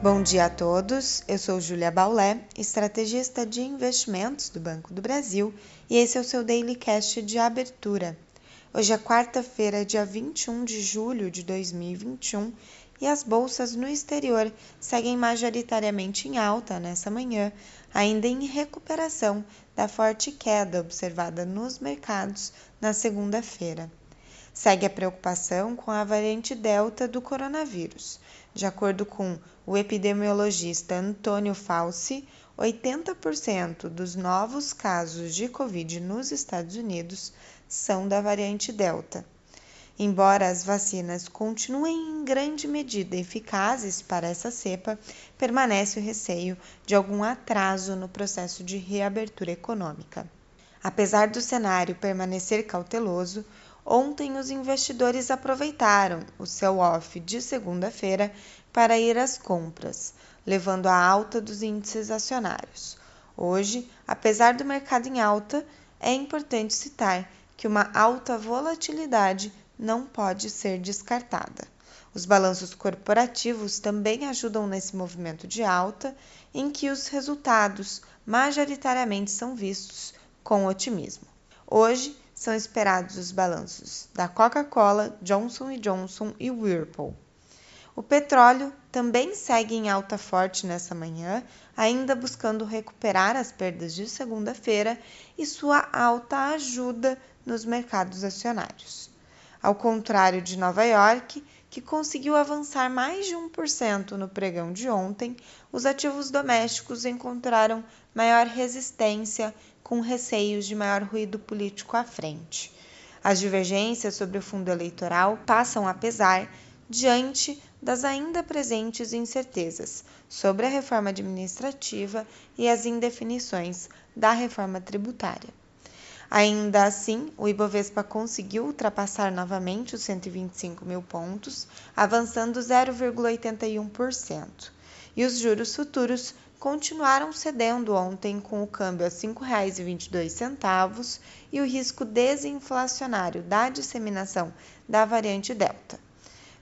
Bom dia a todos, eu sou Julia Baulé, estrategista de investimentos do Banco do Brasil e esse é o seu Daily Cash de abertura. Hoje é quarta-feira, dia 21 de julho de 2021 e as bolsas no exterior seguem majoritariamente em alta nessa manhã, ainda em recuperação da forte queda observada nos mercados na segunda-feira. Segue a preocupação com a variante Delta do coronavírus. De acordo com o epidemiologista Antônio Fauci, 80% dos novos casos de Covid nos Estados Unidos são da variante Delta. Embora as vacinas continuem em grande medida eficazes para essa cepa, permanece o receio de algum atraso no processo de reabertura econômica. Apesar do cenário permanecer cauteloso, ontem os investidores aproveitaram o sell-off de segunda-feira para ir às compras, levando a alta dos índices acionários. Hoje, apesar do mercado em alta, é importante citar que uma alta volatilidade não pode ser descartada. Os balanços corporativos também ajudam nesse movimento de alta, em que os resultados majoritariamente são vistos com otimismo. Hoje, são esperados os balanços da Coca-Cola, Johnson & Johnson e Whirlpool. O petróleo também segue em alta forte nessa manhã, ainda buscando recuperar as perdas de segunda-feira e sua alta ajuda nos mercados acionários. Ao contrário de Nova York, que conseguiu avançar mais de 1% no pregão de ontem, os ativos domésticos encontraram maior resistência, com receios de maior ruído político à frente. As divergências sobre o fundo eleitoral passam a pesar diante das ainda presentes incertezas sobre a reforma administrativa e as indefinições da reforma tributária. Ainda assim, o Ibovespa conseguiu ultrapassar novamente os 125 mil pontos, avançando 0,81%. E os juros futuros continuaram cedendo ontem com o câmbio a R$ 5,22 e o risco desinflacionário da disseminação da variante Delta.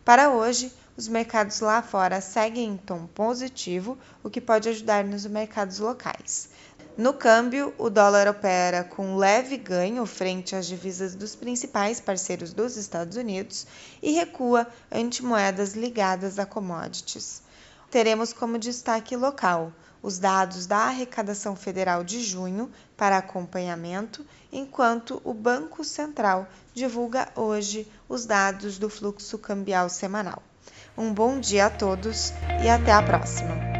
Para hoje, os mercados lá fora seguem em tom positivo, o que pode ajudar nos mercados locais. No câmbio, o dólar opera com leve ganho frente às divisas dos principais parceiros dos Estados Unidos e recua ante moedas ligadas a commodities. Teremos como destaque local os dados da arrecadação federal de junho para acompanhamento, enquanto o Banco Central divulga hoje os dados do fluxo cambial semanal. Um bom dia a todos e até a próxima!